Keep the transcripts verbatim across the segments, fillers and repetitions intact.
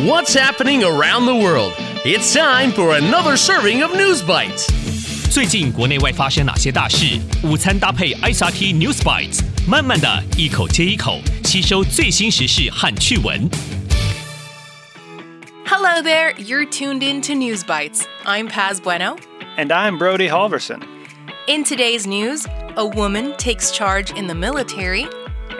What's happening around the world? It's time for another serving of News Bites. 最近国内外发生哪些大事？午餐搭配 I C R T News Bites， 慢慢的一口接一口吸收最新时事和趣闻。Hello there, you're tuned in to News Bites. I'm Paz Bueno. And I'm Brody Halverson. In today's news, a woman takes charge in the military.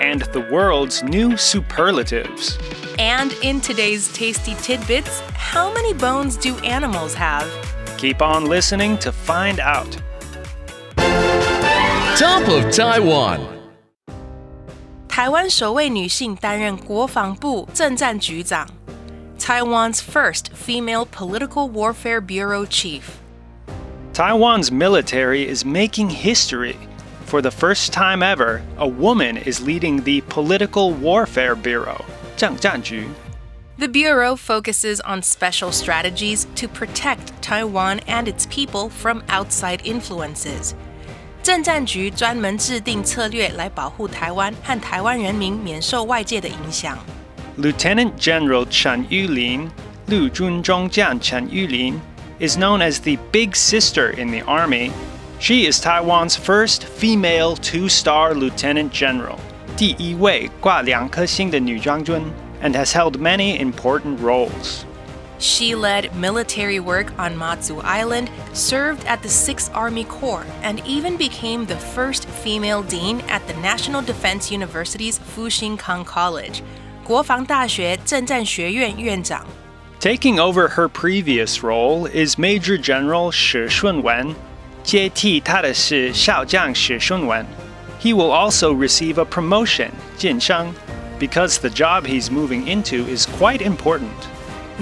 And the world's new superlatives. And in today's Tasty Tidbits, how many bones do animals have? Keep on listening to find out. Top of Taiwan. 台湾首位女性担任国防部政战局长 Taiwan's first female Political Warfare Bureau chief. Taiwan's military is making history. For the first time ever, a woman is leading the Political Warfare Bureau. The Bureau focuses on special strategies to protect Taiwan and its people from outside influences. 政战局专门制定策略来保护台湾和台湾人民免受外界的影响。Lieutenant General Chen Yu-lin, Lu Junzhongjiang Chen Yu-lin, is known as the Big Sister in the Army. She is Taiwan's first female two-star Lieutenant General. 第一位挂两颗星的女将军 and has held many important roles. She led military work on Matsu Island, served at the sixth Army Corps, and even became the first female dean at the National Defense University's Fuxingkang College, 国防大学政战学院院长. Taking over her previous role is Major General Shih Shun-wen. 接替她的是少将 Shih Shun-wen. He will also receive a promotion, 晋升, because the job he's moving into is quite important.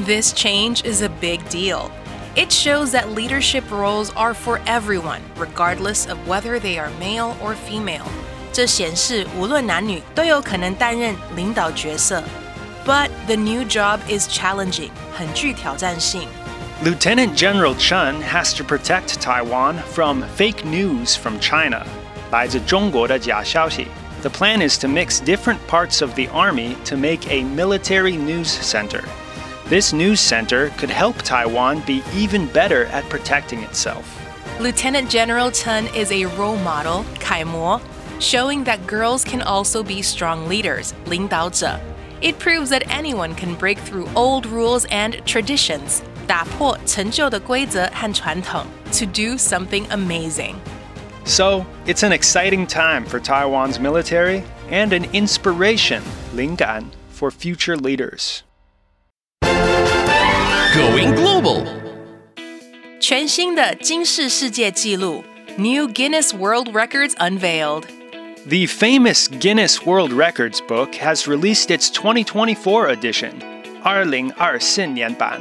This change is a big deal. It shows that leadership roles are for everyone, regardless of whether they are male or female. 这显示无论男女都有可能担任领导角色。But the new job is challenging, 很具挑战性。Lieutenant General Chen has to protect Taiwan from fake news from China, 来自中国的假消息。The plan is to mix different parts of the army to make a military news center. This news center could help Taiwan be even better at protecting itself. Lieutenant General Chen is a role model, 楷模, showing that girls can also be strong leaders, 领导者. It proves that anyone can break through old rules and traditions, 打破陈旧的规则和传统, to do something amazing. So, it's an exciting time for Taiwan's military and an inspiration, 灵感, for future leaders. Going global. 全新的金氏世界纪录 New Guinness World Records unveiled. The famous Guinness World Records book has released its twenty twenty-four edition, 2024年版,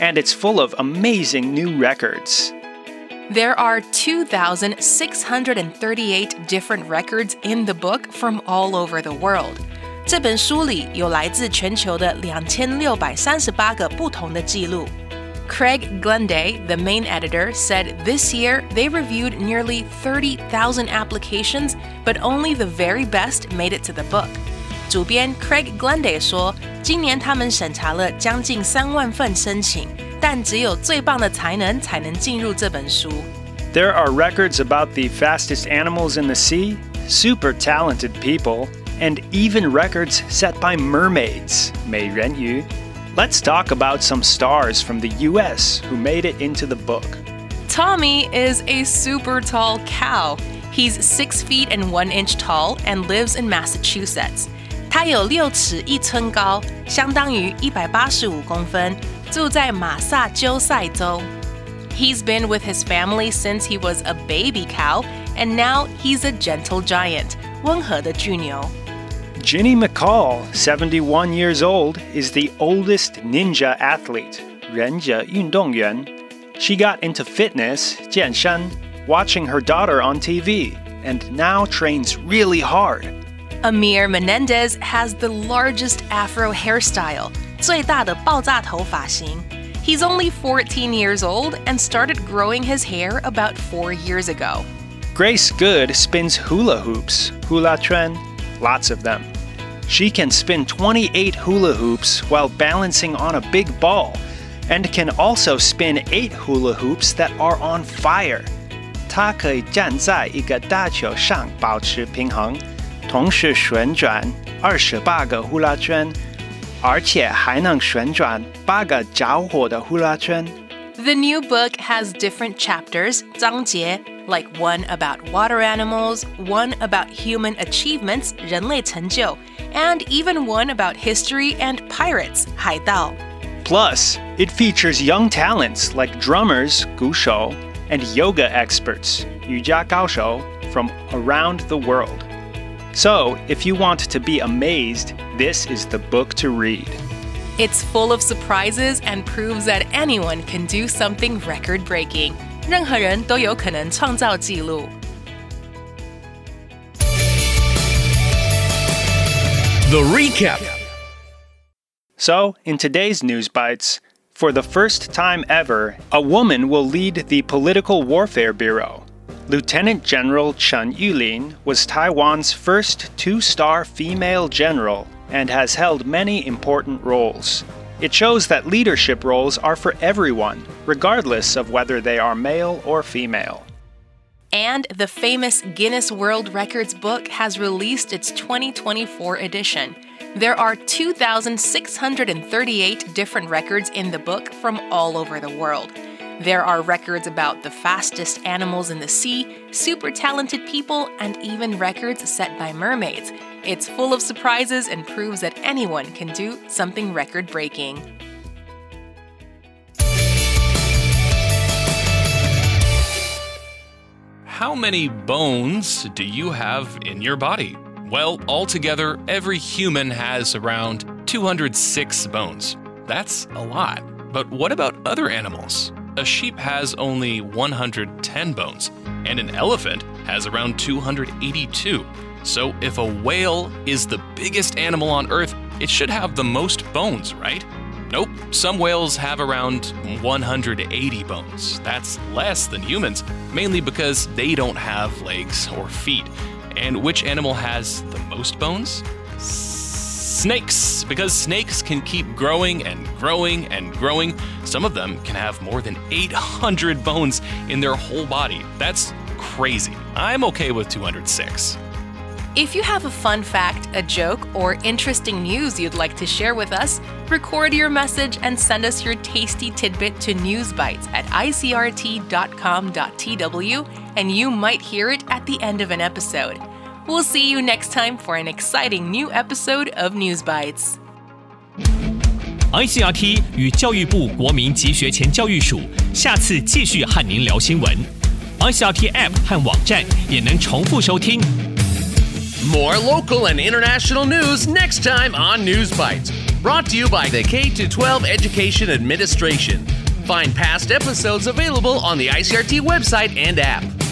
and it's full of amazing new records. There are two thousand six hundred thirty-eight different records in the book from all over the world. 这本书里有来自全球的两千六百三十八个不同的记录。Craig Glenday, the main editor, said this year they reviewed nearly thirty thousand applications, but only the very best made it to the book. 主编 Craig Glenday 说，今年他们审查了将近三万份申请，但只有最棒的才能才能进入这本书。There are records about the fastest animals in the sea, super talented people, and even records set by mermaids, 美人鱼. Let's talk about some stars from the U S who made it into the book. Tommy is a super tall cow. He's six feet and one inch tall and lives in Massachusetts. 他有六尺一寸高，相当于一百八十五公分，住在马萨诸塞州。He's been with his family since he was a baby cow, and now he's a gentle giant, 温和的巨牛。Ginny McCall, seventy-one years old, is the oldest ninja athlete, 忍者运动员. She got into fitness, 健身, watching her daughter on T V, and now trains really hard. Amir Menendez has the largest afro hairstyle, 最大的爆炸头发型. He's only fourteen years old and started growing his hair about four years ago. Grace Good spins hula hoops, hula tren, lots of them. She can spin twenty-eight hula hoops while balancing on a big ball, and can also spin eight hula hoops that are on fire. 她可以站在一个大球上保持平衡, 同时旋转 二十八 个 hula 圈, 而且还能旋转 八 个 着火的 hula 圈. The new book has different chapters, 章节, like one about water animals, one about human achievements, 人类成就, and even one about history and pirates, 海盗. Plus, it features young talents like drummers, 鼓手, and yoga experts, 瑜伽高手, from around the world. So, if you want to be amazed, this is the book to read. It's full of surprises and proves that anyone can do something record-breaking. 任何人都有可能创造纪录。 The Recap. So, in today's News Bites, for the first time ever, a woman will lead the Political Warfare Bureau. Lieutenant General Chen Yu-lin was Taiwan's first two-star female general and has held many important roles. It shows that leadership roles are for everyone, regardless of whether they are male or female. And the famous Guinness World Records book has released its twenty twenty-four edition. There are two thousand six hundred thirty-eight different records in the book from all over the world. There are records about the fastest animals in the sea, super talented people, and even records set by mermaids. It's full of surprises and proves that anyone can do something record-breaking. How many bones do you have in your body? Well, altogether, every human has around two hundred six bones. That's a lot. But what about other animals? A sheep has only one hundred ten bones, and an elephant has around two hundred eighty-two. So if a whale is the biggest animal on Earth, it should have the most bones, right? Nope, some whales have around one hundred eighty bones. That's less than humans, mainly because they don't have legs or feet. And which animal has the most bones? Snakes, because snakes can keep growing and growing and growing. Some of them can have more than eight hundred bones in their whole body. That's crazy. I'm okay with two hundred six. If you have a fun fact, a joke, or interesting news you'd like to share with us, record your message and send us your tasty tidbit to newsbites at I C R T dot com dot T W. And you might hear it at the end of an episode. We'll see you next time for an exciting new episode of News Bites. I C R T 与教育部国民及学前教育署下次继续和您聊新闻。I C R T App 和网站也能重复收听。More local and international news next time on News Bites. Brought to you by the K through twelve Education Administration. Find past episodes available on the I C R T website and app.